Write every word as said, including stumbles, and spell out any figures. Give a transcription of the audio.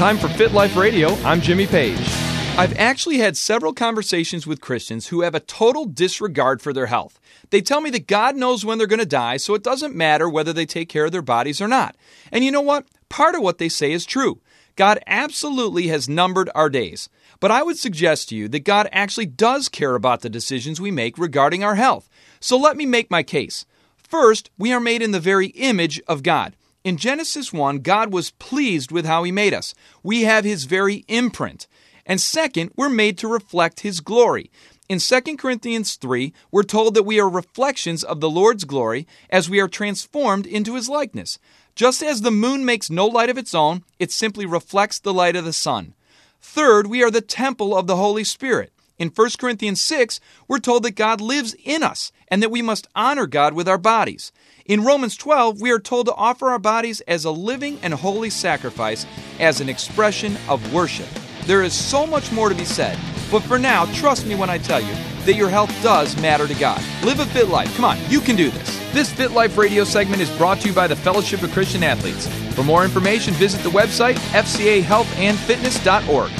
Time for Fit Life Radio. I'm Jimmy Page. I've actually had several conversations with Christians who have a total disregard for their health. They tell me that God knows when they're going to die, so it doesn't matter whether they take care of their bodies or not. And you know what? Part of what they say is true. God absolutely has numbered our days. But I would suggest to you that God actually does care about the decisions we make regarding our health. So let me make my case. First, we are made in the very image of God. In Genesis one, God was pleased with how He made us. We have His very imprint. And second, we're made to reflect His glory. In Second Corinthians three, we're told that we are reflections of the Lord's glory as we are transformed into His likeness. Just as the moon makes no light of its own, it simply reflects the light of the sun. Third, we are the temple of the Holy Spirit. In First Corinthians six, we're told that God lives in us and that we must honor God with our bodies. In Romans twelve, we are told to offer our bodies as a living and holy sacrifice as an expression of worship. There is so much more to be said, but for now, trust me when I tell you that your health does matter to God. Live a fit life. Come on, you can do this. This Fit Life Radio segment is brought to you by the Fellowship of Christian Athletes. For more information, visit the website f c a health and fitness dot org.